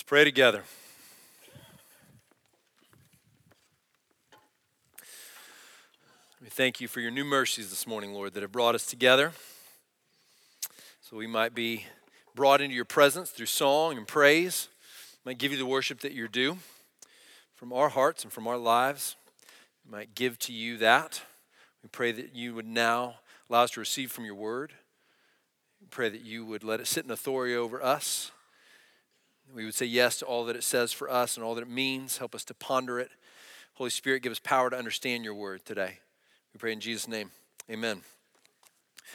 Let's pray together. We thank you for your new mercies this morning, Lord, that have brought us together so we might be brought into your presence through song and praise. We might give you the worship that you're due from our hearts and from our lives. We might give to you that. We pray that you would now allow us to receive from your word. We pray that you would let it sit in authority over us. We would say yes to all that it says for us and all that it means. Help us to ponder it. Holy Spirit, give us power to understand your word today. We pray in Jesus' name. Amen.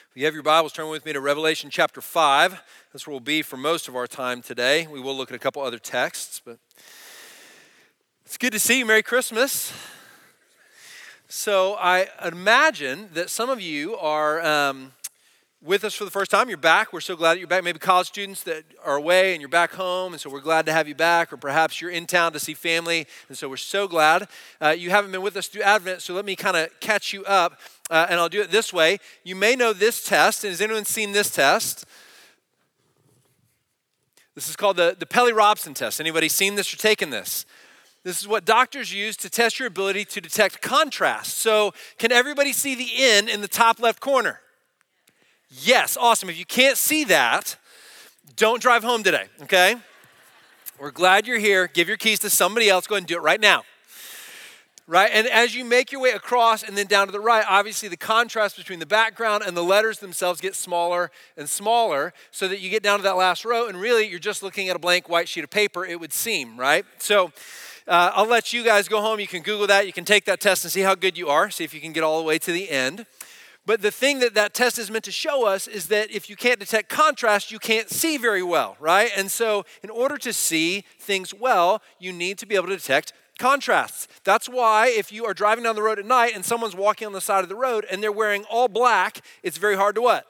If you have your Bibles, turn with me to Revelation chapter 5. That's where we'll be for most of our time today. We will look at a couple other texts, but it's good to see you. Merry Christmas. So I imagine that some of you are with us for the first time. You're back. We're so glad that you're back. Maybe college students that are away and you're back home, and so we're glad to have you back. Or perhaps you're in town to see family, and so we're so glad. You haven't been with us through Advent, so let me kind of catch you up, and I'll do it this way. You may know this test, and has anyone seen this test? This is called the Pelli-Robson test. Anybody seen this or taken this? This is what doctors use to test your ability to detect contrast. So can everybody see the N in the top left corner? Yes, awesome. If you can't see that, don't drive home today, okay? We're glad you're here. Give your keys to somebody else. Go ahead and do it right now, right? And as you make your way across and then down to the right, obviously the contrast between the background and the letters themselves get smaller and smaller so that you get down to that last row, and really you're just looking at a blank white sheet of paper, it would seem, right? So I'll let you guys go home. You can Google that. You can take that test and see how good you are. See if you can get all the way to the end. But the thing that test is meant to show us is that if you can't detect contrast, you can't see very well, right? And so in order to see things well, you need to be able to detect contrasts. That's why if you are driving down the road at night and someone's walking on the side of the road and they're wearing all black, it's very hard to what?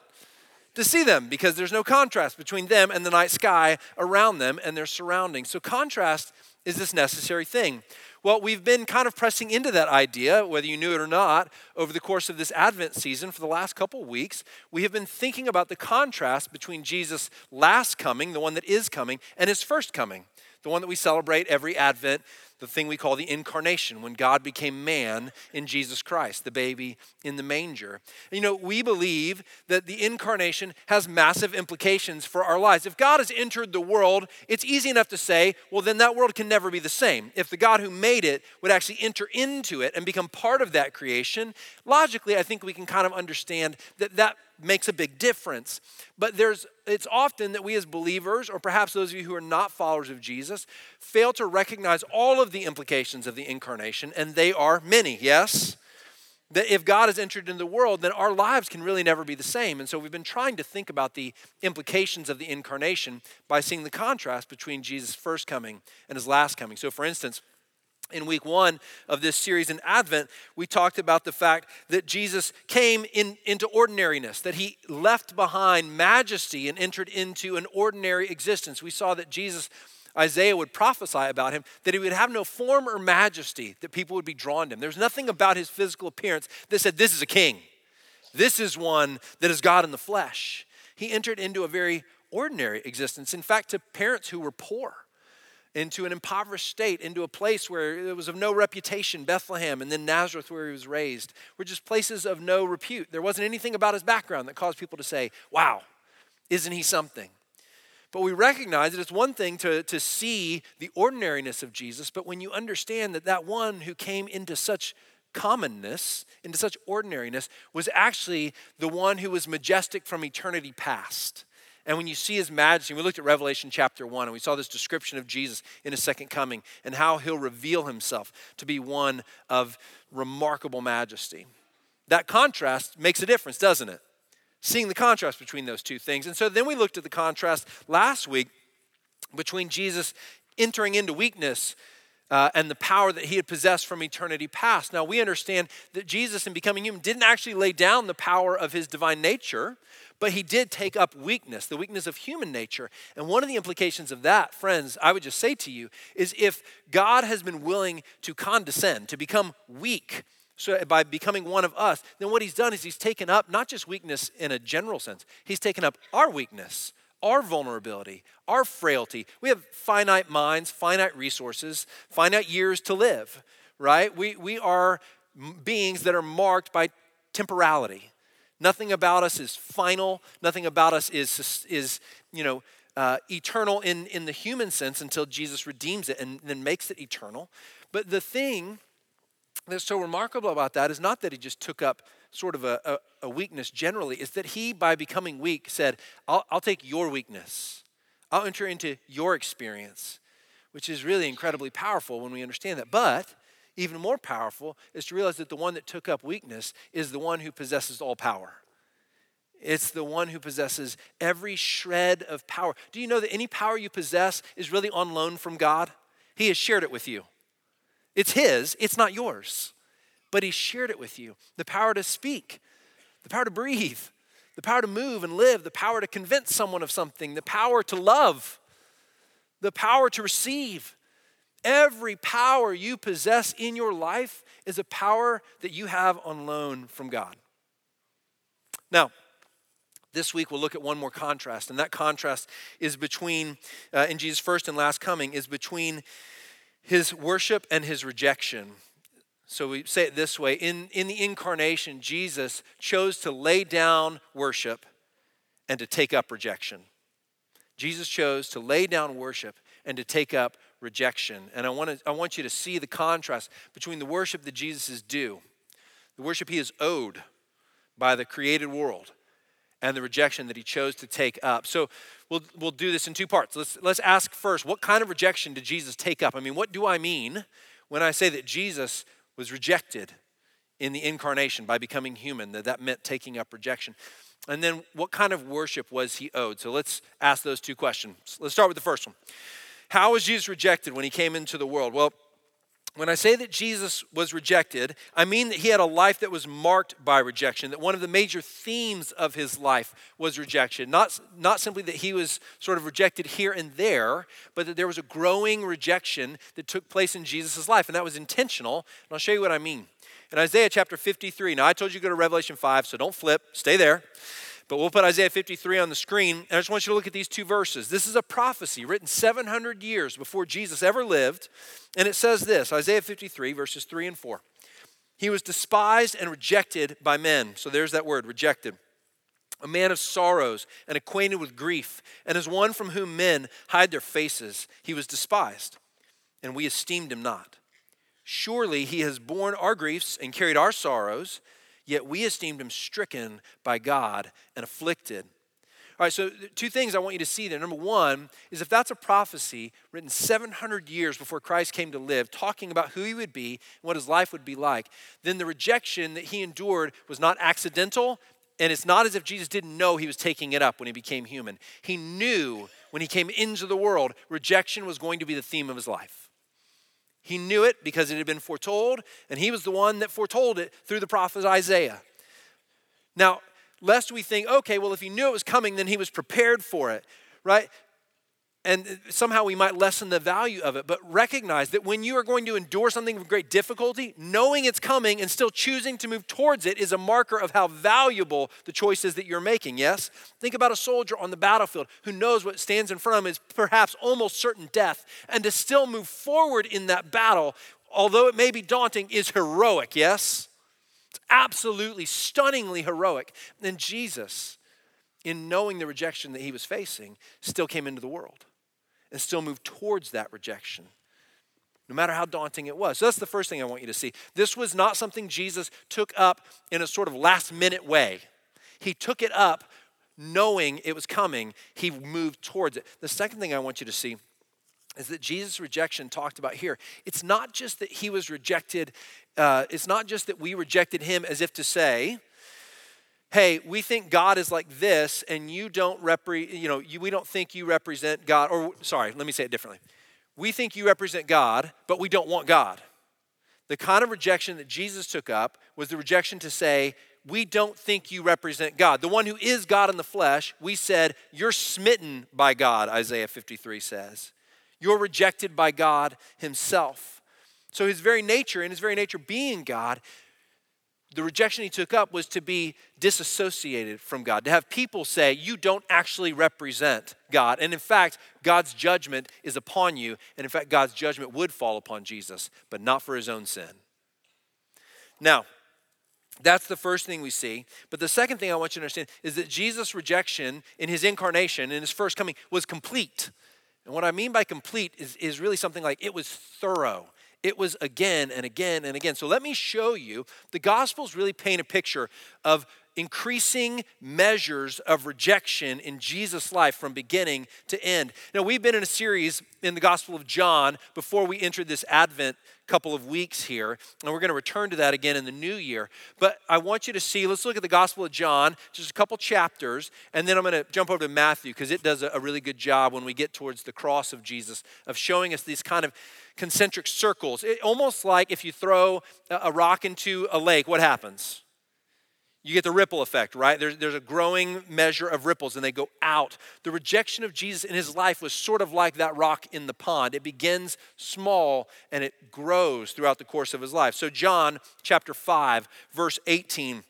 To see them, because there's no contrast between them and the night sky around them and their surroundings. So contrast is this necessary thing. Well, we've been kind of pressing into that idea, whether you knew it or not, over the course of this Advent season for the last couple weeks. We have been thinking about the contrast between Jesus' last coming, the one that is coming, and his first coming, the one that we celebrate every Advent, the thing we call the incarnation, when God became man in Jesus Christ, the baby in the manger. And, you know, we believe that the incarnation has massive implications for our lives. If God has entered the world, it's easy enough to say, well, then that world can never be the same. If the God who made it would actually enter into it and become part of that creation, logically, I think we can kind of understand that makes a big difference. But it's often that we as believers, or perhaps those of you who are not followers of Jesus, fail to recognize all of the implications of the incarnation, and they are many, yes? That if God has entered into the world, then our lives can really never be the same. And so we've been trying to think about the implications of the incarnation by seeing the contrast between Jesus' first coming and his last coming. So for instance, in week one of this series in Advent, we talked about the fact that Jesus came into ordinariness, that he left behind majesty and entered into an ordinary existence. We saw that Jesus, Isaiah would prophesy about him, that he would have no form or majesty, that people would be drawn to him. There's nothing about his physical appearance that said, this is a king. This is one that is God in the flesh. He entered into a very ordinary existence. In fact, to parents who were poor, into an impoverished state, into a place where it was of no reputation, Bethlehem, and then Nazareth where he was raised, were just places of no repute. There wasn't anything about his background that caused people to say, wow, isn't he something? But we recognize that it's one thing to see the ordinariness of Jesus, but when you understand that one who came into such commonness, into such ordinariness, was actually the one who was majestic from eternity past. And when you see his majesty, we looked at Revelation chapter 1, and we saw this description of Jesus in his second coming and how he'll reveal himself to be one of remarkable majesty. That contrast makes a difference, doesn't it? Seeing the contrast between those two things. And so then we looked at the contrast last week between Jesus entering into weakness and the power that he had possessed from eternity past. Now, we understand that Jesus, in becoming human, didn't actually lay down the power of his divine nature, but he did take up weakness, the weakness of human nature. And one of the implications of that, friends, I would just say to you, is if God has been willing to condescend, to become weak, so by becoming one of us, then what he's done is he's taken up not just weakness in a general sense, he's taken up our weakness, our vulnerability, our frailty. We have finite minds, finite resources, finite years to live, right? We are beings that are marked by temporality. Nothing about us is final. Nothing about us is eternal in the human sense until Jesus redeems it and then makes it eternal. But the thing that's so remarkable about that is not that he just took up sort of a weakness generally. It's that he, by becoming weak, said, I'll take your weakness. I'll enter into your experience, which is really incredibly powerful when we understand that. But even more powerful is to realize that the one that took up weakness is the one who possesses all power. It's the one who possesses every shred of power. Do you know that any power you possess is really on loan from God? He has shared it with you. It's his, it's not yours, but he shared it with you. The power to speak, the power to breathe, the power to move and live, the power to convince someone of something, the power to love, the power to receive. Every power you possess in your life is a power that you have on loan from God. Now, this week we'll look at one more contrast, and that contrast is between, in Jesus' first and last coming, is between his worship and his rejection. So we say it this way. In the incarnation, Jesus chose to lay down worship and to take up rejection. Jesus chose to lay down worship and to take up rejection. And I want you to see the contrast between the worship that Jesus is due, the worship he is owed by the created world, and the rejection that he chose to take up. So we'll do this in two parts. Let's ask first, what kind of rejection did Jesus take up? I mean, what do I mean when I say that Jesus was rejected in the incarnation by becoming human, that meant taking up rejection? And then what kind of worship was he owed? So let's ask those two questions. Let's start with the first one. How was Jesus rejected when he came into the world? Well, when I say that Jesus was rejected, I mean that he had a life that was marked by rejection, that one of the major themes of his life was rejection. Not simply that he was sort of rejected here and there, but that there was a growing rejection that took place in Jesus' life, and that was intentional, and I'll show you what I mean. In Isaiah chapter 53, now I told you to go to Revelation 5, so don't flip, stay there. But we'll put Isaiah 53 on the screen, and I just want you to look at these two verses. This is a prophecy written 700 years before Jesus ever lived, and it says this, Isaiah 53, verses 3 and 4. He was despised and rejected by men. So there's that word, rejected. A man of sorrows and acquainted with grief, and as one from whom men hide their faces, he was despised, and we esteemed him not. Surely he has borne our griefs and carried our sorrows, yet we esteemed him stricken by God and afflicted. All right, so two things I want you to see there. Number one is if that's a prophecy written 700 years before Christ came to live, talking about who he would be and what his life would be like, then the rejection that he endured was not accidental, and it's not as if Jesus didn't know he was taking it up when he became human. He knew when he came into the world, rejection was going to be the theme of his life. He knew it because it had been foretold, and he was the one that foretold it through the prophet Isaiah. Now, lest we think, okay, well, if he knew it was coming, then he was prepared for it, right? And somehow we might lessen the value of it, but recognize that when you are going to endure something of great difficulty, knowing it's coming and still choosing to move towards it is a marker of how valuable the choice is that you're making, yes? Think about a soldier on the battlefield who knows what stands in front of him is perhaps almost certain death, and to still move forward in that battle, although it may be daunting, is heroic, yes? It's absolutely, stunningly heroic. And Jesus, in knowing the rejection that he was facing, still came into the world and still moved towards that rejection, no matter how daunting it was. So that's the first thing I want you to see. This was not something Jesus took up in a sort of last-minute way. He took it up knowing it was coming. He moved towards it. The second thing I want you to see is that Jesus' rejection talked about here, it's not just that he was rejected, it's not just that we rejected him as if to say, hey, we think God is like this, and you don't we don't think you represent God, or sorry, let me say it differently. We think you represent God, but we don't want God. The kind of rejection that Jesus took up was the rejection to say, we don't think you represent God. The one who is God in the flesh, we said, you're smitten by God, Isaiah 53 says. You're rejected by God himself. So his very nature being God The rejection he took up was to be disassociated from God, to have people say, you don't actually represent God. And in fact, God's judgment is upon you. And in fact, God's judgment would fall upon Jesus, but not for his own sin. Now, that's the first thing we see. But the second thing I want you to understand is that Jesus' rejection in his incarnation, in his first coming, was complete. And what I mean by complete is really something like it was thorough. It was again and again and again. So let me show you, the Gospels really paint a picture of increasing measures of rejection in Jesus' life from beginning to end. Now, we've been in a series in the Gospel of John before we entered this Advent couple of weeks here, and we're going to return to that again in the new year. But I want you to see, let's look at the Gospel of John, just a couple chapters, and then I'm going to jump over to Matthew because it does a really good job when we get towards the cross of Jesus of showing us these kind of concentric circles. It, almost like if you throw a rock into a lake, what happens? You get the ripple effect, right? There's a growing measure of ripples and they go out. The rejection of Jesus in his life was sort of like that rock in the pond. It begins small and it grows throughout the course of his life. So John chapter 5, verse 18,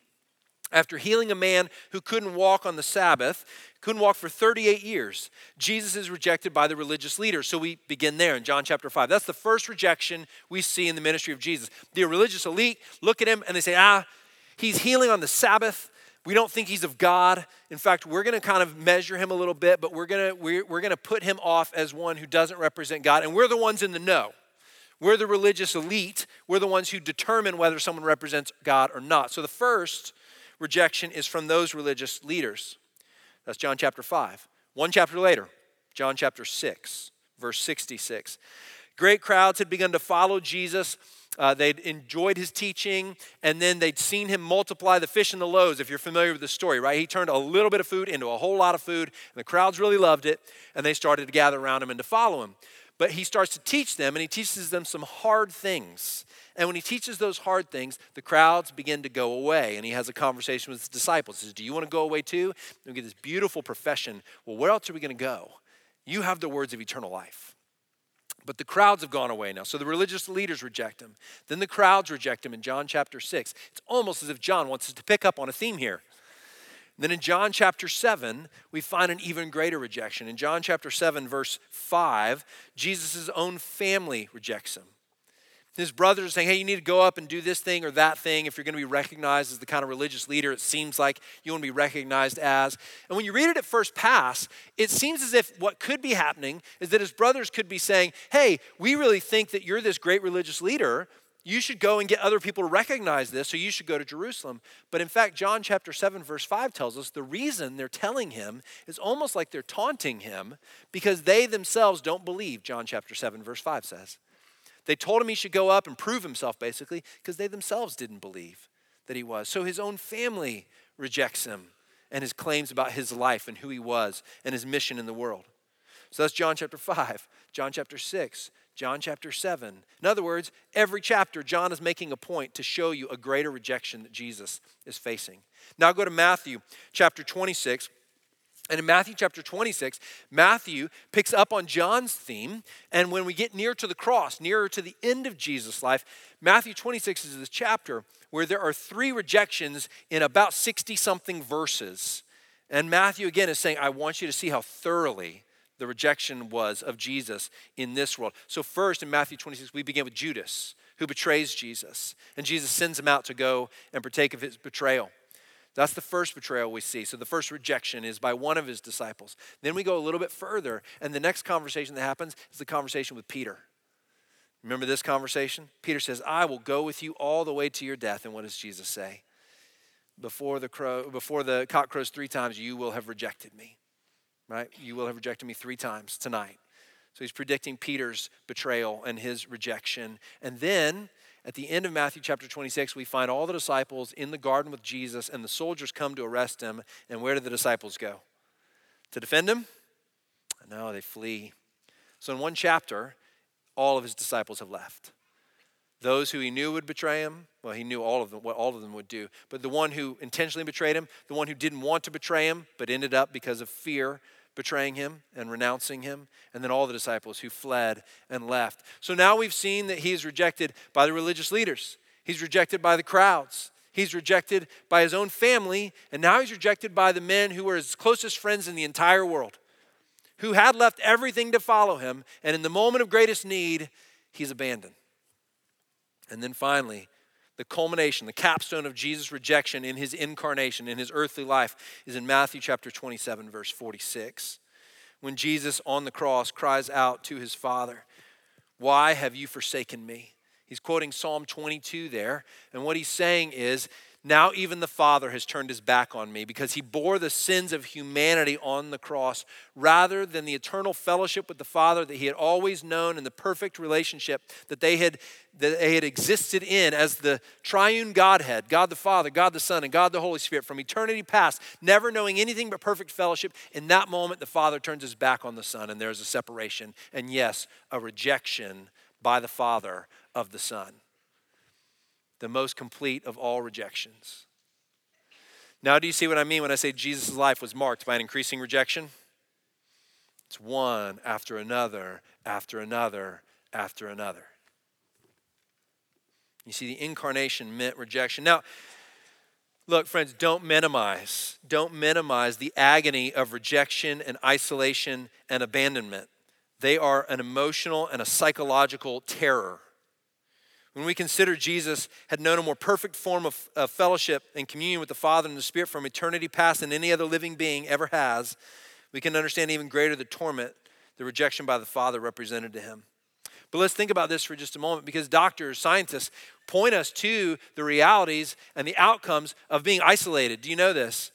after healing a man who couldn't walk on the Sabbath, couldn't walk for 38 years, Jesus is rejected by the religious leaders. So we begin there in John chapter 5. That's the first rejection we see in the ministry of Jesus. The religious elite look at him and they say, he's healing on the Sabbath. We don't think he's of God. In fact, we're going to kind of measure him a little bit, but we're going to put him off as one who doesn't represent God. And we're the ones in the know. We're the religious elite. We're the ones who determine whether someone represents God or not. So the first rejection is from those religious leaders. That's John chapter 5. One chapter later, John chapter 6, verse 66. Great crowds had begun to follow Jesus. They'd enjoyed his teaching, and then they'd seen him multiply the fish and the loaves, if you're familiar with the story, right? He turned a little bit of food into a whole lot of food, and the crowds really loved it, and they started to gather around him and to follow him. But he starts to teach them, and he teaches them some hard things. And when he teaches those hard things, the crowds begin to go away, and he has a conversation with his disciples. He says, do you want to go away too? And we get this beautiful profession. Well, where else are we going to go? You have the words of eternal life. But the crowds have gone away now. So the religious leaders reject him. Then the crowds reject him in John chapter 6. It's almost as if John wants us to pick up on a theme here. And then in John chapter 7, we find an even greater rejection. In John chapter 7, verse 5, Jesus' own family rejects him. His brothers are saying, hey, you need to go up and do this thing or that thing if you're going to be recognized as the kind of religious leader it seems like you want to be recognized as. And when you read it at first pass, it seems as if what could be happening is that his brothers could be saying, hey, we really think that you're this great religious leader. You should go and get other people to recognize this, so you should go to Jerusalem. But in fact, John chapter 7, verse 5 tells us the reason they're telling him is almost like they're taunting him because they themselves don't believe, John chapter 7, verse 5 says. They told him he should go up and prove himself, basically, because they themselves didn't believe that he was. So his own family rejects him and his claims about his life and who he was and his mission in the world. So that's John chapter 5, John chapter 6, John chapter 7. In other words, every chapter, John is making a point to show you a greater rejection that Jesus is facing. Now go to Matthew chapter 26. And in Matthew chapter 26, Matthew picks up on John's theme. And when we get near to the cross, nearer to the end of Jesus' life, Matthew 26 is this chapter where there are three rejections in about 60-something verses. And Matthew, again, is saying, I want you to see how thoroughly the rejection was of Jesus in this world. So first, in Matthew 26, we begin with Judas, who betrays Jesus. And Jesus sends him out to go and partake of his betrayal. That's the first betrayal we see. So the first rejection is by one of his disciples. Then we go a little bit further, and the next conversation that happens is the conversation with Peter. Remember this conversation? Peter says, I will go with you all the way to your death. And what does Jesus say? Before the cock crows three times, you will have rejected me, right? You will have rejected me three times tonight. So he's predicting Peter's betrayal and his rejection. And then at the end of Matthew chapter 26, we find all the disciples in the garden with Jesus, and the soldiers come to arrest him. And where do the disciples go? To defend him? No, they flee. So in one chapter, all of his disciples have left. Those who he knew would betray him, well, he knew all of them, what all of them would do. But the one who intentionally betrayed him, the one who didn't want to betray him, but ended up because of fear betraying him and renouncing him, and then all the disciples who fled and left. So now we've seen that he is rejected by the religious leaders. He's rejected by the crowds. He's rejected by his own family, and now he's rejected by the men who were his closest friends in the entire world, who had left everything to follow him, and in the moment of greatest need, he's abandoned. And then finally, the culmination, the capstone of Jesus' rejection in his incarnation, in his earthly life, is in Matthew chapter 27, verse 46, when Jesus on the cross cries out to his Father, "Why have you forsaken me?" He's quoting Psalm 22 there, and what he's saying is, now even the Father has turned his back on me because he bore the sins of humanity on the cross rather than the eternal fellowship with the Father that he had always known and the perfect relationship that they had existed in as the triune Godhead, God the Father, God the Son, and God the Holy Spirit from eternity past, never knowing anything but perfect fellowship. In that moment, the Father turns his back on the Son, and there's a separation and, yes, a rejection by the Father of the Son. The most complete of all rejections. Now, do you see what I mean when I say Jesus' life was marked by an increasing rejection? It's one after another, after another, after another. You see, the incarnation meant rejection. Now, look, friends, don't minimize the agony of rejection and isolation and abandonment. They are an emotional and a psychological terror. When we consider Jesus had known a more perfect form of fellowship and communion with the Father and the Spirit from eternity past than any other living being ever has, we can understand even greater the torment the rejection by the Father represented to him. But let's think about this for just a moment, because doctors, scientists point us to the realities and the outcomes of being isolated. Do you know this?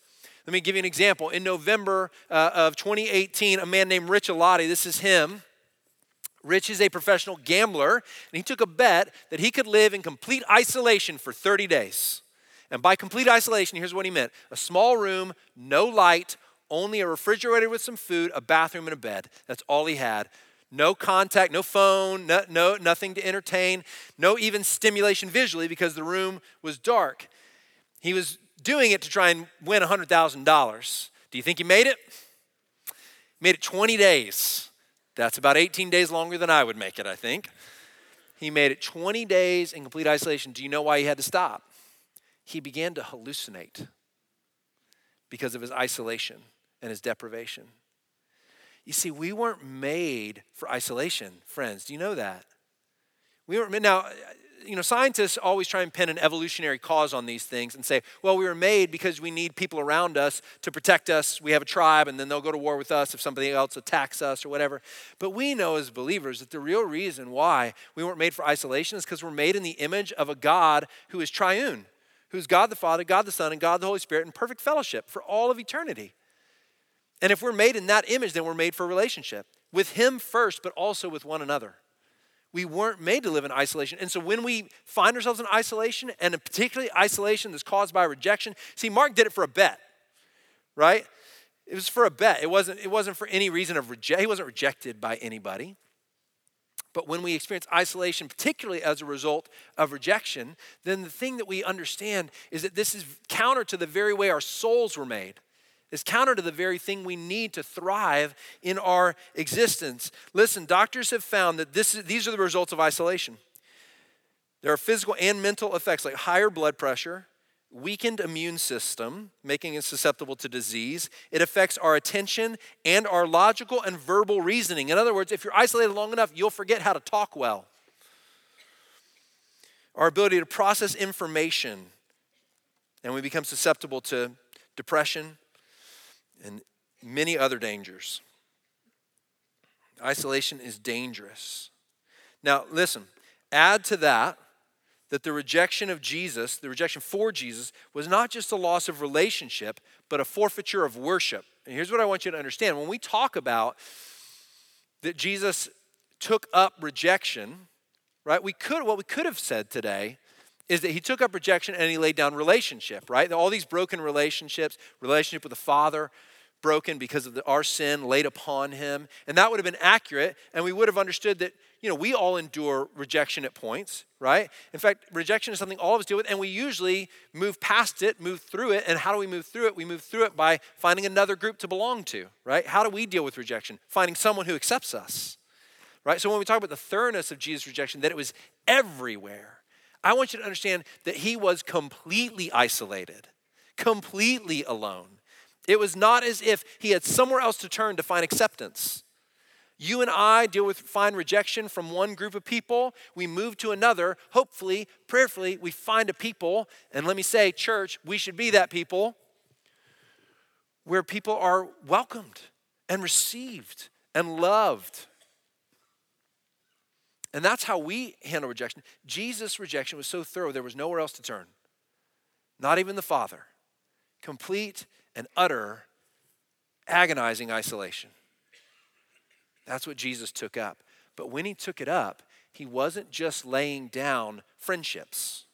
Let me give you an example. In November of 2018, a man named Rich Alotti, this is him, Rich is a professional gambler, and he took a bet that he could live in complete isolation for 30 days. And by complete isolation, here's what he meant. A small room, no light, only a refrigerator with some food, a bathroom, and a bed. That's all he had. No contact, no phone, no nothing to entertain, no even stimulation visually because the room was dark. He was doing it to try and win $100,000. Do you think he made it? He made it 20 days. That's about 18 days longer than I would make it, I think. He made it 20 days in complete isolation. Do you know why he had to stop? He began to hallucinate because of his isolation and his deprivation. You see, we weren't made for isolation, friends. Do you know that? We weren't made. Now, you know, scientists always try and pin an evolutionary cause on these things and say, well, we were made because we need people around us to protect us. We have a tribe, and then they'll go to war with us if somebody else attacks us or whatever. But we know as believers that the real reason why we weren't made for isolation is because we're made in the image of a God who is triune, who's God the Father, God the Son, and God the Holy Spirit in perfect fellowship for all of eternity. And if we're made in that image, then we're made for a relationship with him first, but also with one another. We weren't made to live in isolation. And so when we find ourselves in isolation, and particularly isolation that's caused by rejection, see, Mark did it for a bet, right? It was for a bet. It wasn't for any reason of rejection. He wasn't rejected by anybody. But when we experience isolation, particularly as a result of rejection, then the thing that we understand is that this is counter to the very way our souls were made. It's counter to the very thing we need to thrive in our existence. Listen, doctors have found that these are the results of isolation. There are physical and mental effects like higher blood pressure, weakened immune system, making us susceptible to disease. It affects our attention and our logical and verbal reasoning. In other words, if you're isolated long enough, you'll forget how to talk well. Our ability to process information, and we become susceptible to depression, and many other dangers. Isolation is dangerous. Now, listen, add to that the rejection of Jesus, the rejection for Jesus, was not just a loss of relationship, but a forfeiture of worship. And here's what I want you to understand. When we talk about that Jesus took up rejection, right? What we could have said today is that he took up rejection and he laid down relationship, right? All these broken relationships, relationship with the Father, broken because of our sin laid upon him. And that would have been accurate, and we would have understood that, you know, we all endure rejection at points, right? In fact, rejection is something all of us deal with, and we usually move past it, move through it. And how do we move through it? We move through it by finding another group to belong to, right? How do we deal with rejection? Finding someone who accepts us, right? So when we talk about the thoroughness of Jesus' rejection, that it was everywhere. I want you to understand that he was completely isolated, completely alone. It was not as if he had somewhere else to turn to find acceptance. You and I find rejection from one group of people. We move to another. Hopefully, prayerfully, we find a people. And let me say, church, we should be that people where people are welcomed and received and loved. And that's how we handle rejection. Jesus' rejection was so thorough, there was nowhere else to turn. Not even the Father. Complete and utter agonizing isolation. That's what Jesus took up. But when he took it up, he wasn't just laying down friendships.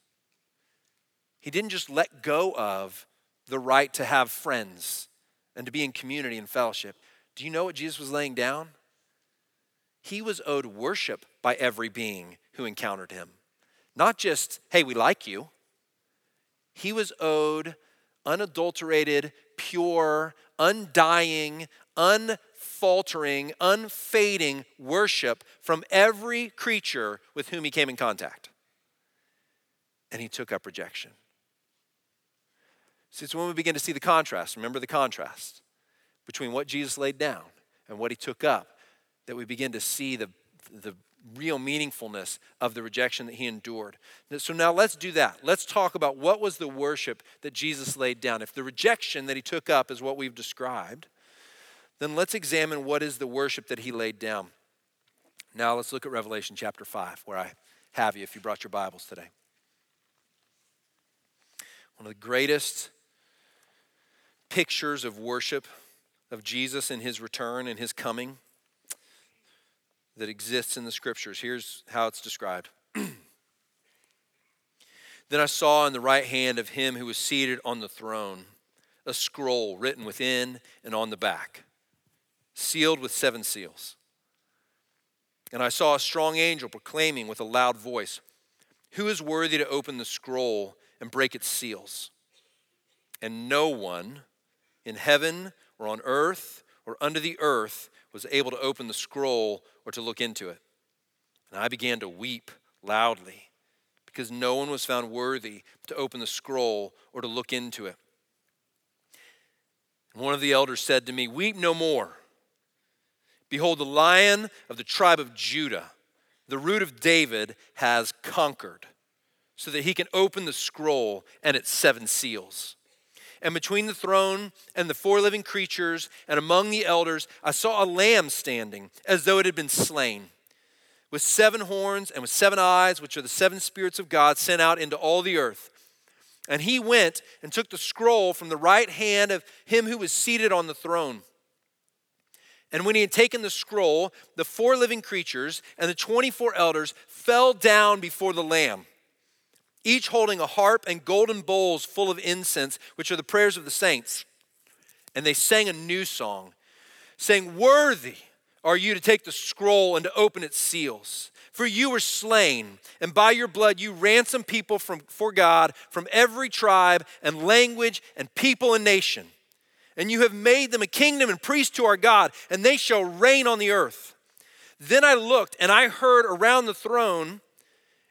He didn't just let go of the right to have friends and to be in community and fellowship. Do you know what Jesus was laying down? He was owed worship by every being who encountered him. Not just, hey, we like you. He was owed unadulterated, pure, undying, unfaltering, unfading worship from every creature with whom he came in contact. And he took up rejection. See, it's when we begin to see the contrast. Remember the contrast between what Jesus laid down and what he took up, that we begin to see the real meaningfulness of the rejection that he endured. So now let's do that. Let's talk about what was the worship that Jesus laid down. If the rejection that he took up is what we've described, then let's examine what is the worship that he laid down. Now let's look at Revelation chapter 5, where I have you if you brought your Bibles today. One of the greatest pictures of worship of Jesus in his return and his coming that exists in the scriptures. Here's how it's described. Then I saw in the right hand of him who was seated on the throne a scroll written within and on the back, sealed with 7 seals. And I saw a strong angel proclaiming with a loud voice, "Who is worthy to open the scroll and break its seals?" And no one in heaven or on earth or under the earth was able to open the scroll or to look into it. And I began to weep loudly because no one was found worthy to open the scroll or to look into it. And one of the elders said to me, "Weep no more. Behold, the Lion of the tribe of Judah, the Root of David, has conquered, so that he can open the scroll and its 7 seals. And between the throne and the 4 living creatures and among the elders, I saw a lamb standing as though it had been slain, with 7 horns and with 7 eyes, which are the 7 spirits of God sent out into all the earth. And he went and took the scroll from the right hand of him who was seated on the throne. And when he had taken the scroll, the 4 living creatures and the 24 elders fell down before the Lamb, each holding a harp and golden bowls full of incense, which are the prayers of the saints. And they sang a new song, saying, "Worthy are you to take the scroll and to open its seals. For you were slain, and by your blood you ransomed people for God from every tribe and language and people and nation. And you have made them a kingdom and priests to our God, and they shall reign on the earth." Then I looked, and I heard around the throne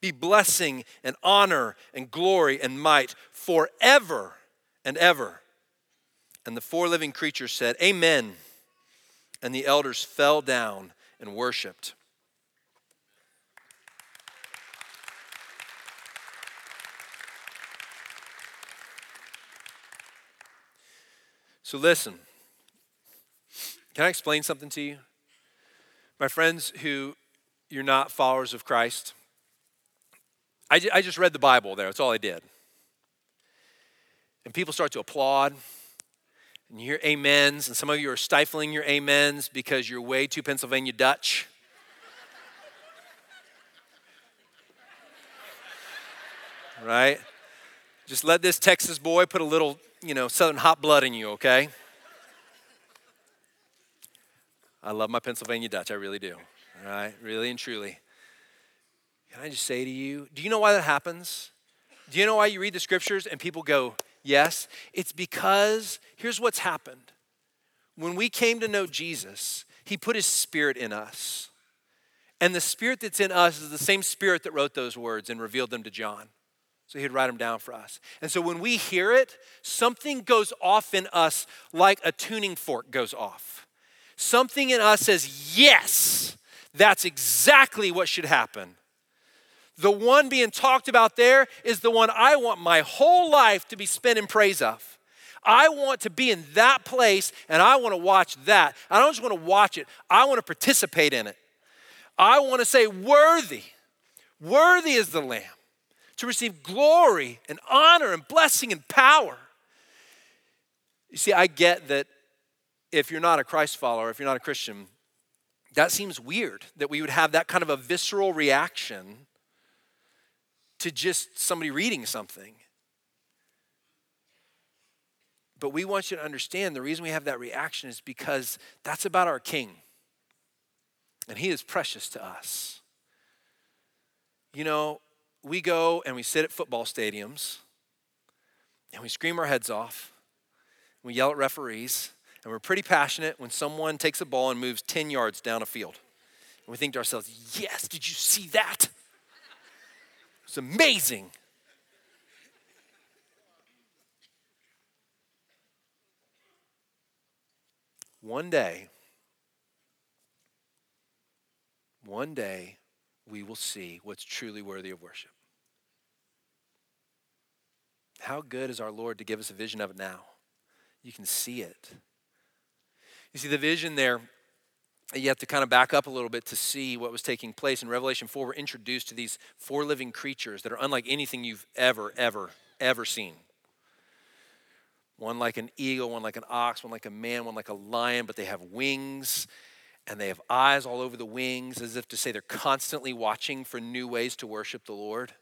be blessing and honor and glory and might forever and ever." And the 4 living creatures said, "Amen." And the elders fell down and worshiped. So listen, can I explain something to you? My friends who you're not followers of Christ, I just read the Bible there. That's all I did. And people start to applaud. And you hear amens. And some of you are stifling your amens because you're way too Pennsylvania Dutch. Right? Just let this Texas boy put a little, Southern hot blood in you, okay? I love my Pennsylvania Dutch. I really do. All right? Really and truly. Can I just say to you, do you know why that happens? Do you know why you read the scriptures and people go, yes? It's because, here's what's happened. When we came to know Jesus, he put his spirit in us. And the spirit that's in us is the same spirit that wrote those words and revealed them to John. So he'd write them down for us. And so when we hear it, something goes off in us like a tuning fork goes off. Something in us says, yes, that's exactly what should happen. The one being talked about there is the one I want my whole life to be spent in praise of. I want to be in that place, and I want to watch that. I don't just want to watch it. I want to participate in it. I want to say, worthy. Worthy is the Lamb to receive glory and honor and blessing and power. You see, I get that if you're not a Christ follower, if you're not a Christian, that seems weird that we would have that kind of a visceral reaction to just somebody reading something. But we want you to understand the reason we have that reaction is because that's about our King. And he is precious to us. We go and we sit at football stadiums and we scream our heads off. We yell at referees and we're pretty passionate when someone takes a ball and moves 10 yards down a field. And we think to ourselves, yes, did you see that? It's amazing. One day, we will see what's truly worthy of worship. How good is our Lord to give us a vision of it now? You can see it. You see, the vision there, you have to kind of back up a little bit to see what was taking place. In Revelation 4, we're introduced to these four living creatures that are unlike anything you've ever seen. One like an eagle, one like an ox, one like a man, one like a lion, but they have wings and they have eyes all over the wings as if to say they're constantly watching for new ways to worship the Lord.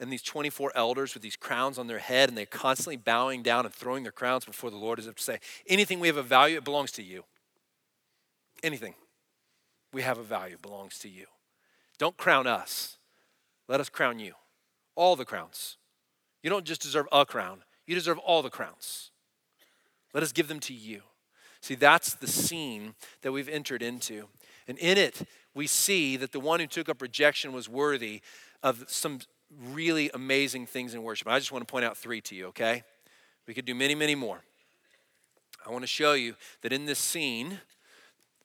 And these 24 elders with these crowns on their head and they're constantly bowing down and throwing their crowns before the Lord as if to say, anything we have of value, it belongs to you. Anything we have of value belongs to you. Don't crown us. Let us crown you. All the crowns. You don't just deserve a crown. You deserve all the crowns. Let us give them to you. See, that's the scene that we've entered into. And in it, we see that the one who took up rejection was worthy of some really amazing things in worship. I just want to point out three to you, okay? We could do many, many more. I want to show you that in this scene,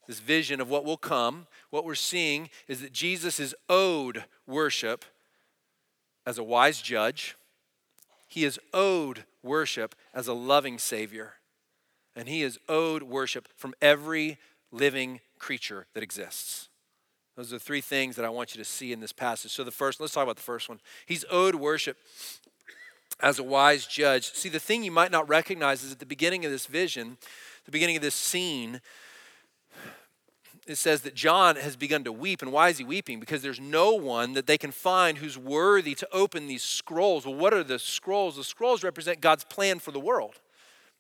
this vision of what will come, what we're seeing is that Jesus is owed worship as a wise judge. He is owed worship as a loving Savior. And he is owed worship from every living creature that exists. Those are the three things that I want you to see in this passage. So let's talk about the first one. He's owed worship as a wise judge. See, the thing you might not recognize is at the beginning of this vision, the beginning of this scene, it says that John has begun to weep. And why is he weeping? Because there's no one that they can find who's worthy to open these scrolls. Well, what are the scrolls? The scrolls represent God's plan for the world.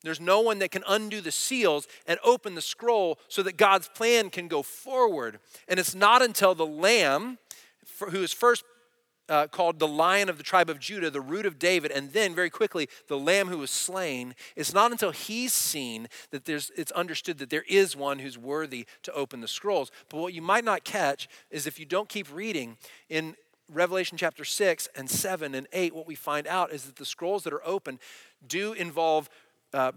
There's no one that can undo the seals and open the scroll so that God's plan can go forward. And it's not until the Lamb, who is first called the Lion of the tribe of Judah, the Root of David, and then very quickly, the Lamb who was slain, it's not until he's seen that it's understood that there is one who's worthy to open the scrolls. But what you might not catch is if you don't keep reading in Revelation chapter 6 and 7 and 8, what we find out is that the scrolls that are open do involve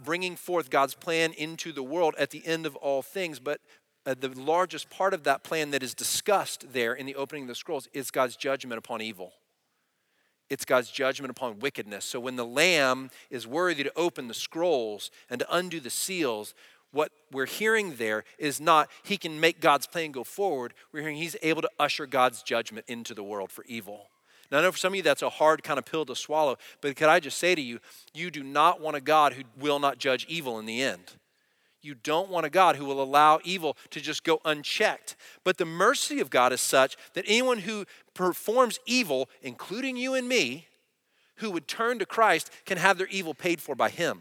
bringing forth God's plan into the world at the end of all things. But the largest part of that plan that is discussed there in the opening of the scrolls is God's judgment upon evil. It's God's judgment upon wickedness. So when the Lamb is worthy to open the scrolls and to undo the seals, what we're hearing there is not he can make God's plan go forward. We're hearing he's able to usher God's judgment into the world for evil. Now, I know for some of you that's a hard kind of pill to swallow, but could I just say to you, you do not want a God who will not judge evil in the end. You don't want a God who will allow evil to just go unchecked. But the mercy of God is such that anyone who performs evil, including you and me, who would turn to Christ can have their evil paid for by him.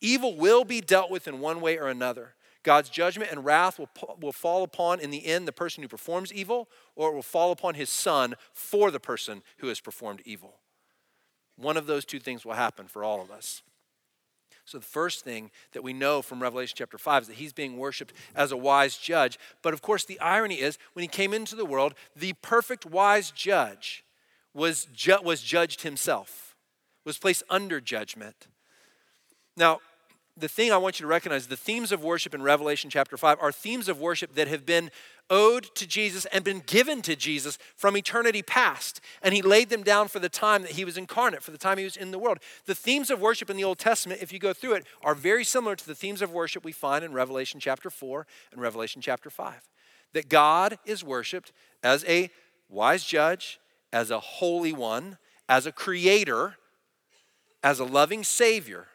Evil will be dealt with in one way or another. God's judgment and wrath will fall upon, in the end, the person who performs evil, or it will fall upon his son for the person who has performed evil. One of those two things will happen for all of us. So the first thing that we know from Revelation chapter 5 is that he's being worshiped as a wise judge. But of course, the irony is, when he came into the world, the perfect wise judge was judged himself, was placed under judgment. Now, the thing I want you to recognize, the themes of worship in Revelation chapter 5 are themes of worship that have been owed to Jesus and been given to Jesus from eternity past. And he laid them down for the time that he was incarnate, for the time he was in the world. The themes of worship in the Old Testament, if you go through it, are very similar to the themes of worship we find in Revelation chapter 4 and Revelation chapter 5. That God is worshiped as a wise judge, as a holy one, as a creator, as a loving savior.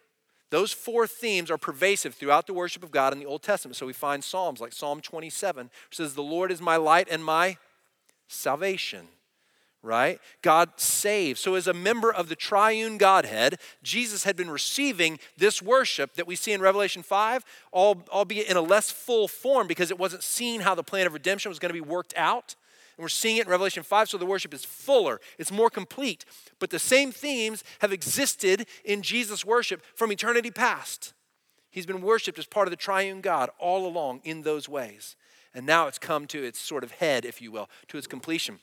Those four themes are pervasive throughout the worship of God in the Old Testament. So we find Psalms like Psalm 27, which says, "The Lord is my light and my salvation," right? God saves. So as a member of the triune Godhead, Jesus had been receiving this worship that we see in Revelation 5, albeit in a less full form because it wasn't seen how the plan of redemption was going to be worked out. And we're seeing it in Revelation 5, so the worship is fuller. It's more complete. But the same themes have existed in Jesus' worship from eternity past. He's been worshiped as part of the triune God all along in those ways. And now it's come to its sort of head, if you will, to its completion.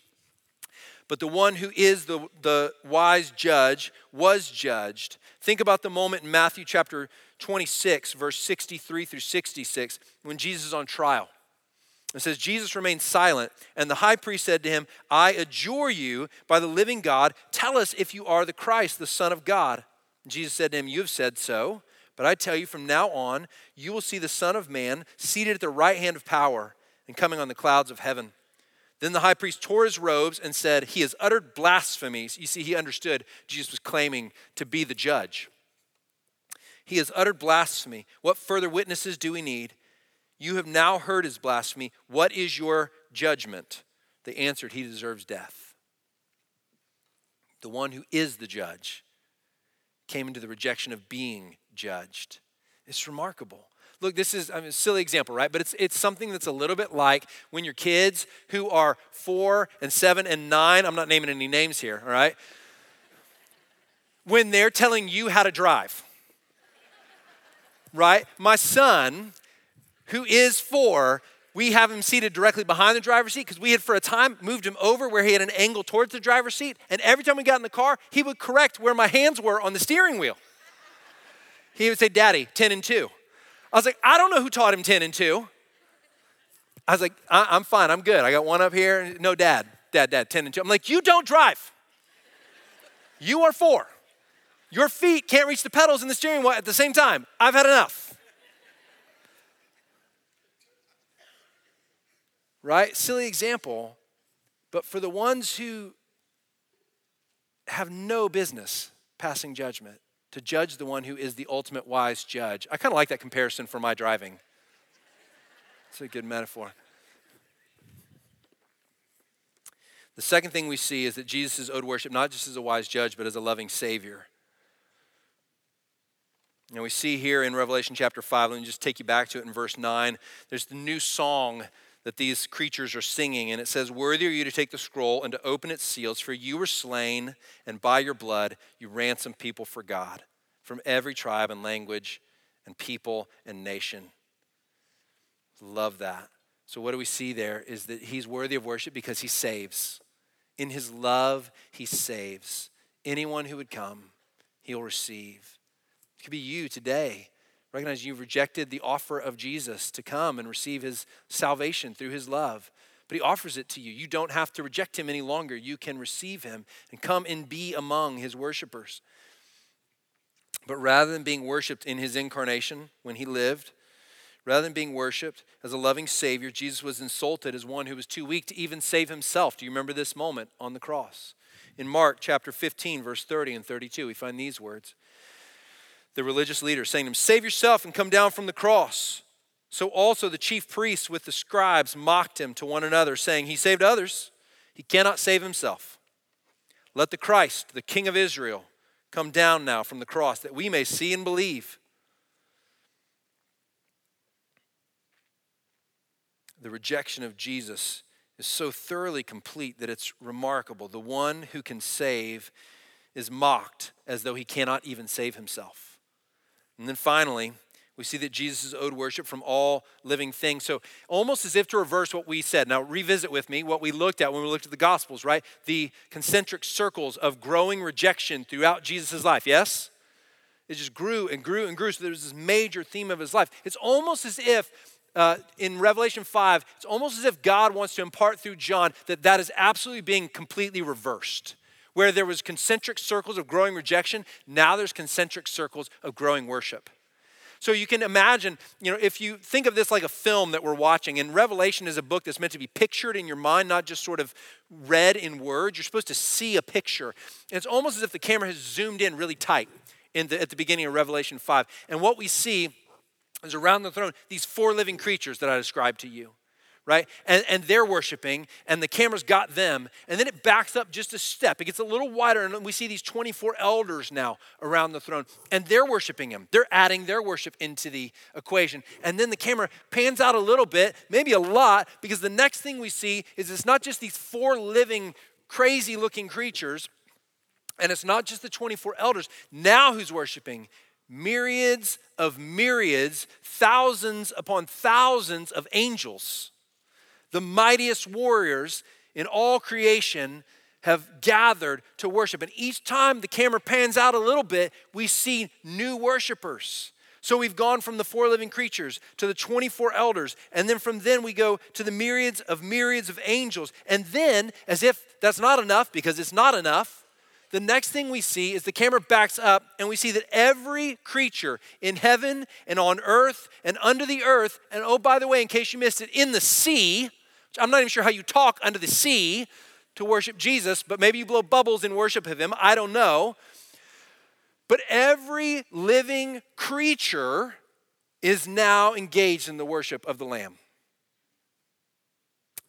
But the one who is the wise judge was judged. Think about the moment in Matthew chapter 26, verse 63 through 66, when Jesus is on trial. It says, Jesus remained silent, and the high priest said to him, "I adjure you by the living God, tell us if you are the Christ, the Son of God." And Jesus said to him, "You have said so, but I tell you, from now on, you will see the Son of Man seated at the right hand of power and coming on the clouds of heaven." Then the high priest tore his robes and said, "He has uttered blasphemies." You see, he understood Jesus was claiming to be the judge. "He has uttered blasphemy. What further witnesses do we need? You have now heard his blasphemy. What is your judgment?" They answered, "He deserves death." The one who is the judge came into the rejection of being judged. It's remarkable. Look, this is a silly example, right? But it's something that's a little bit like when your kids who are 4 and 7 and 9, I'm not naming any names here, all right? When they're telling you how to drive, right? My son, who is 4, we have him seated directly behind the driver's seat because we had for a time moved him over where he had an angle towards the driver's seat. And every time we got in the car, he would correct where my hands were on the steering wheel. He would say, "Daddy, 10 and 2. I was like, I don't know who taught him 10 and 2. I was like, I'm fine, I'm good. I got one up here. No, Dad, 10 and 2. I'm like, you don't drive. You are 4. Your feet can't reach the pedals and the steering wheel at the same time. I've had enough. Right? Silly example, but for the ones who have no business passing judgment, to judge the one who is the ultimate wise judge. I kind of like that comparison for my driving. It's a good metaphor. The second thing we see is that Jesus is owed worship not just as a wise judge, but as a loving savior. And we see here in Revelation chapter 5, let me just take you back to it in verse 9. There's the new song that these creatures are singing. And it says, "Worthy are you to take the scroll and to open its seals, for you were slain, and by your blood you ransomed people for God from every tribe and language and people and nation." Love that. So what do we see there is that he's worthy of worship because he saves. In his love, he saves. Anyone who would come, he'll receive. It could be you today. Recognize you've rejected the offer of Jesus to come and receive his salvation through his love. But he offers it to you. You don't have to reject him any longer. You can receive him and come and be among his worshipers. But rather than being worshiped in his incarnation when he lived, rather than being worshiped as a loving savior, Jesus was insulted as one who was too weak to even save himself. Do you remember this moment on the cross? In Mark chapter 15, verse 30 and 32, we find these words. The religious leaders saying to him, "Save yourself and come down from the cross." So also the chief priests with the scribes mocked him to one another, saying, "He saved others. He cannot save himself. Let the Christ, the King of Israel, come down now from the cross that we may see and believe. The rejection of Jesus is so thoroughly complete that it's remarkable. The one who can save is mocked as though he cannot even save himself. And then finally, we see that Jesus is owed worship from all living things. So almost as if to reverse what we said. Now revisit with me what we looked at when we looked at the Gospels, right? The concentric circles of growing rejection throughout Jesus' life, yes? It just grew and grew and grew. So there's this major theme of his life. It's almost as if in Revelation 5, it's almost as if God wants to impart through John that is absolutely being completely reversed. Where there was concentric circles of growing rejection, now there's concentric circles of growing worship. So you can imagine, if you think of this like a film that we're watching, and Revelation is a book that's meant to be pictured in your mind, not just sort of read in words. You're supposed to see a picture. And it's almost as if the camera has zoomed in really tight at the beginning of Revelation 5. And what we see is around the throne, these four living creatures that I described to you, right? And they're worshiping, and the camera's got them. And then it backs up just a step. It gets a little wider, and we see these 24 elders now around the throne, and they're worshiping him. They're adding their worship into the equation. And then the camera pans out a little bit, maybe a lot, because the next thing we see is it's not just these four living, crazy-looking creatures, and it's not just the 24 elders. Now who's worshiping? Myriads of myriads, thousands upon thousands of angels. The mightiest warriors in all creation have gathered to worship. And each time the camera pans out a little bit, we see new worshipers. So we've gone from the four living creatures to the 24 elders. And then from then we go to the myriads of angels. And then, as if that's not enough, because it's not enough, the next thing we see is the camera backs up and we see that every creature in heaven and on earth and under the earth, and oh, by the way, in case you missed it, in the sea, which I'm not even sure how you talk under the sea to worship Jesus, but maybe you blow bubbles in worship of him, I don't know. But every living creature is now engaged in the worship of the Lamb.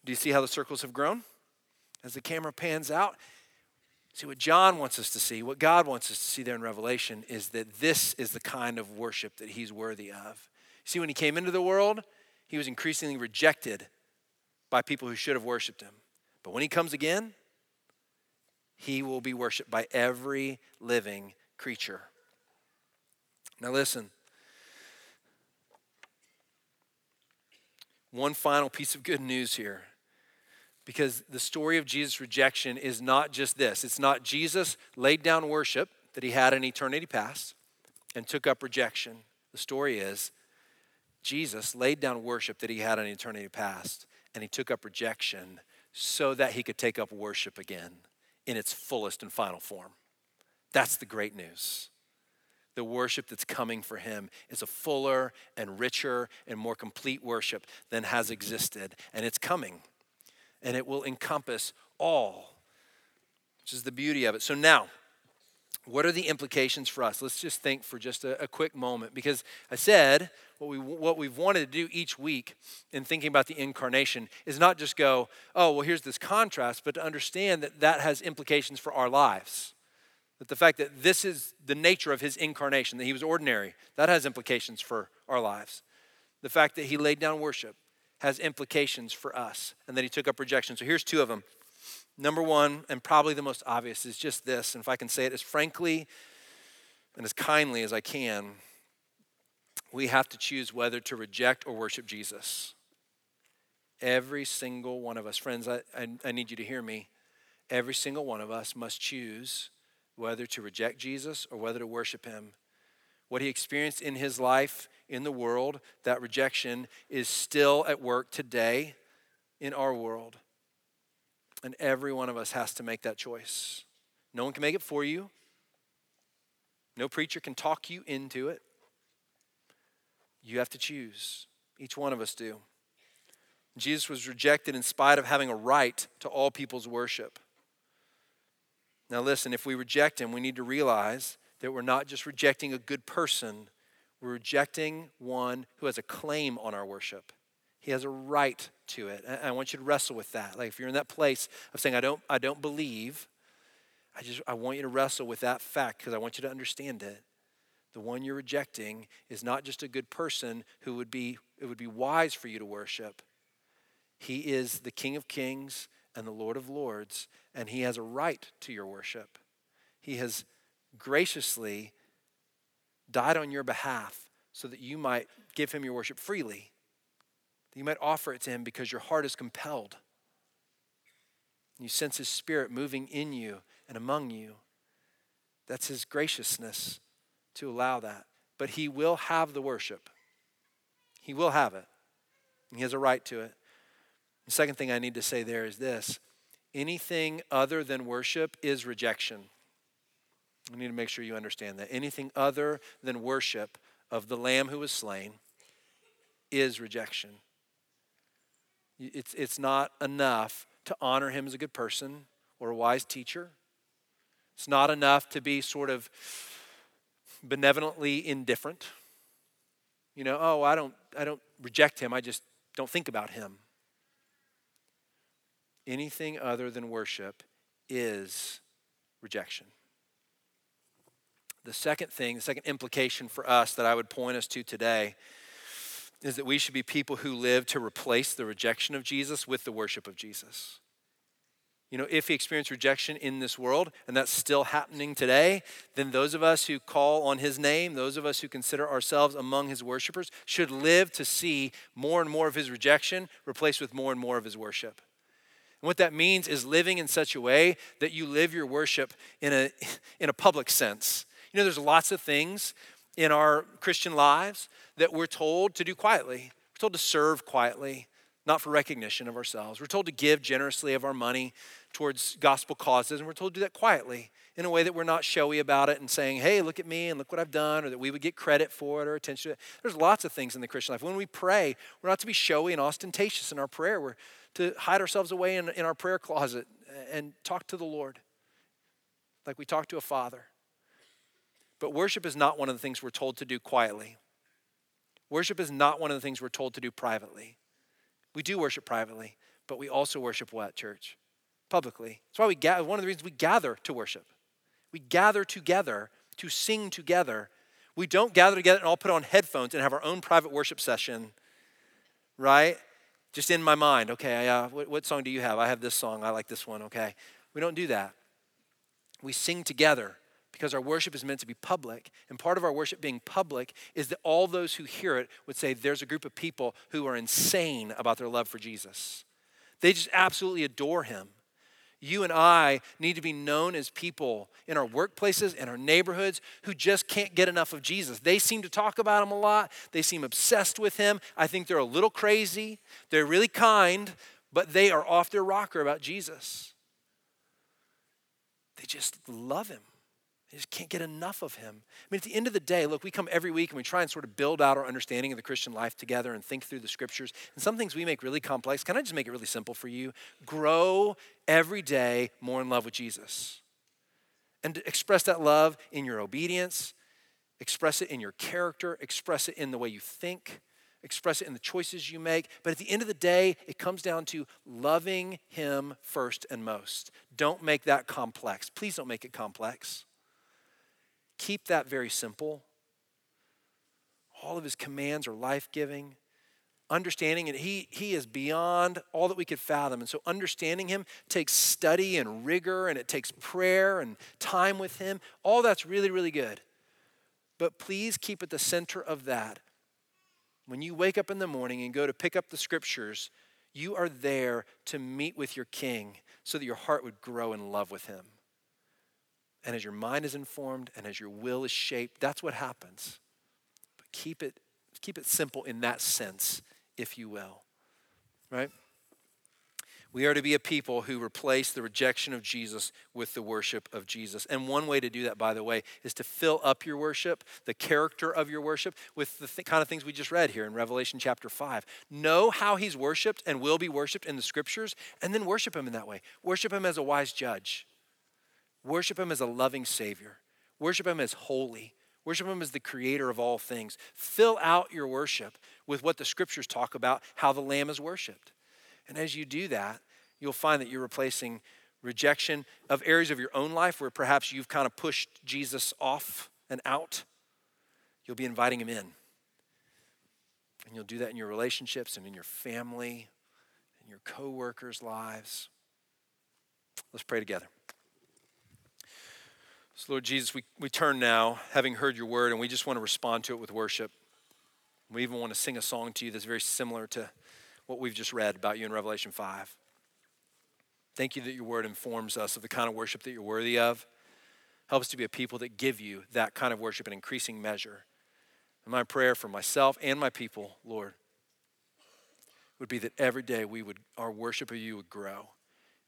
Do you see how the circles have grown? As the camera pans out, see, what John wants us to see, what God wants us to see there in Revelation is that this is the kind of worship that he's worthy of. See, when he came into the world, he was increasingly rejected by people who should have worshiped him. But when he comes again, he will be worshiped by every living creature. Now listen, one final piece of good news here. Because the story of Jesus' rejection is not just this. It's not Jesus laid down worship that he had in eternity past and took up rejection. The story is Jesus laid down worship that he had in eternity past and he took up rejection so that he could take up worship again in its fullest and final form. That's the great news. The worship that's coming for him is a fuller and richer and more complete worship than has existed, and it's coming. And it will encompass all, which is the beauty of it. So now, what are the implications for us? Let's just think for just a quick moment, because I said what we've wanted to do each week in thinking about the incarnation is not just go, oh, well, here's this contrast, but to understand that has implications for our lives. That the fact that this is the nature of his incarnation, that he was ordinary, that has implications for our lives. The fact that he laid down worship has implications for us, and that he took up rejection. So here's two of them. Number one, and probably the most obvious, is just this, and if I can say it as frankly and as kindly as I can, we have to choose whether to reject or worship Jesus. Every single one of us, friends, I need you to hear me. Every single one of us must choose whether to reject Jesus or whether to worship him. What he experienced in his life, in the world, that rejection is still at work today in our world. And every one of us has to make that choice. No one can make it for you. No preacher can talk you into it. You have to choose. Each one of us do. Jesus was rejected in spite of having a right to all people's worship. Now listen, if we reject him, we need to realize that we're not just rejecting a good person, we're rejecting one who has a claim on our worship. He has a right to it. I want you to wrestle with that. Like if you're in that place of saying, I don't believe, I want you to wrestle with that fact because I want you to understand it. The one you're rejecting is not just a good person who would be wise for you to worship. He is the King of Kings and the Lord of Lords, and he has a right to your worship. He has graciously died on your behalf so that you might give him your worship freely. You might offer it to him because your heart is compelled. You sense his Spirit moving in you and among you. That's his graciousness to allow that. But he will have the worship. He will have it. He has a right to it. The second thing I need to say there is this. Anything other than worship is rejection. I need to make sure you understand that. Anything other than worship of the Lamb who was slain is rejection. It's not enough to honor him as a good person or a wise teacher. It's not enough to be sort of benevolently indifferent. You know, oh, I don't reject him. I just don't think about him. Anything other than worship is rejection. The second thing, the second implication for us that I would point us to today is that we should be people who live to replace the rejection of Jesus with the worship of Jesus. You know, if he experienced rejection in this world, and that's still happening today, then those of us who call on his name, those of us who consider ourselves among his worshipers, should live to see more and more of his rejection replaced with more and more of his worship. And what that means is living in such a way that you live your worship in a public sense. You know, there's lots of things in our Christian lives that we're told to do quietly. We're told to serve quietly, not for recognition of ourselves. We're told to give generously of our money towards gospel causes, and we're told to do that quietly in a way that we're not showy about it and saying, hey, look at me and look what I've done, or that we would get credit for it or attention to it. There's lots of things in the Christian life. When we pray, we're not to be showy and ostentatious in our prayer. We're to hide ourselves away in our prayer closet and talk to the Lord like we talk to a father. But worship is not one of the things we're told to do quietly. Worship is not one of the things we're told to do privately. We do worship privately, but we also worship what, church? Publicly. That's why we gather. One of the reasons we gather to worship. We gather together to sing together. We don't gather together and all put on headphones and have our own private worship session, right? Just in my mind, okay, what song do you have? I have this song, I like this one, okay. We don't do that. We sing together. Because our worship is meant to be public. And part of our worship being public is that all those who hear it would say there's a group of people who are insane about their love for Jesus. They just absolutely adore him. You and I need to be known as people in our workplaces, in our neighborhoods, who just can't get enough of Jesus. They seem to talk about him a lot. They seem obsessed with him. I think they're a little crazy. They're really kind, but they are off their rocker about Jesus. They just love him. They just can't get enough of him. I mean, at the end of the day, look, we come every week and we try and sort of build out our understanding of the Christian life together and think through the scriptures. And some things we make really complex. Can I just make it really simple for you? Grow every day more in love with Jesus. And express that love in your obedience. Express it in your character. Express it in the way you think. Express it in the choices you make. But at the end of the day, it comes down to loving him first and most. Don't make that complex. Please don't make it complex. Keep that very simple. All of his commands are life-giving. Understanding it, he is beyond all that we could fathom. And so understanding him takes study and rigor, and it takes prayer and time with him. All that's really, really good. But please keep at the center of that. When you wake up in the morning and go to pick up the scriptures, you are there to meet with your King so that your heart would grow in love with him. And as your mind is informed and as your will is shaped, that's what happens. But keep it simple in that sense, if you will, right? We are to be a people who replace the rejection of Jesus with the worship of Jesus. And one way to do that, by the way, is to fill up your worship, the character of your worship, with the kind of things we just read here in Revelation chapter 5. Know how he's worshiped and will be worshiped in the scriptures, and then worship him in that way. Worship him as a wise judge. Worship him as a loving Savior. Worship him as holy. Worship him as the creator of all things. Fill out your worship with what the scriptures talk about, how the Lamb is worshiped. And as you do that, you'll find that you're replacing rejection of areas of your own life where perhaps you've kind of pushed Jesus off and out. You'll be inviting him in. And you'll do that in your relationships and in your family and your coworkers' lives. Let's pray together. So Lord Jesus, we turn now, having heard your word, and we just want to respond to it with worship. We even want to sing a song to you that's very similar to what we've just read about you in Revelation 5. Thank you that your word informs us of the kind of worship that you're worthy of. Help us to be a people that give you that kind of worship in increasing measure. And my prayer for myself and my people, Lord, would be that every day our worship of you would grow.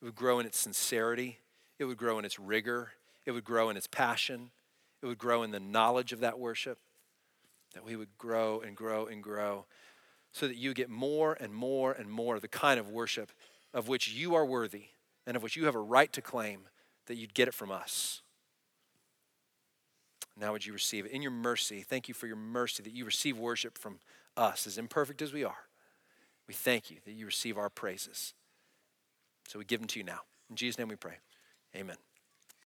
It would grow in its sincerity. It would grow in its rigor. It would grow in its passion. It would grow in the knowledge of that worship. That we would grow and grow and grow so that you get more and more and more of the kind of worship of which you are worthy and of which you have a right to claim, that you'd get it from us. Now would you receive it in your mercy. Thank you for your mercy that you receive worship from us, as imperfect as we are. We thank you that you receive our praises. So we give them to you now. In Jesus' name we pray, amen.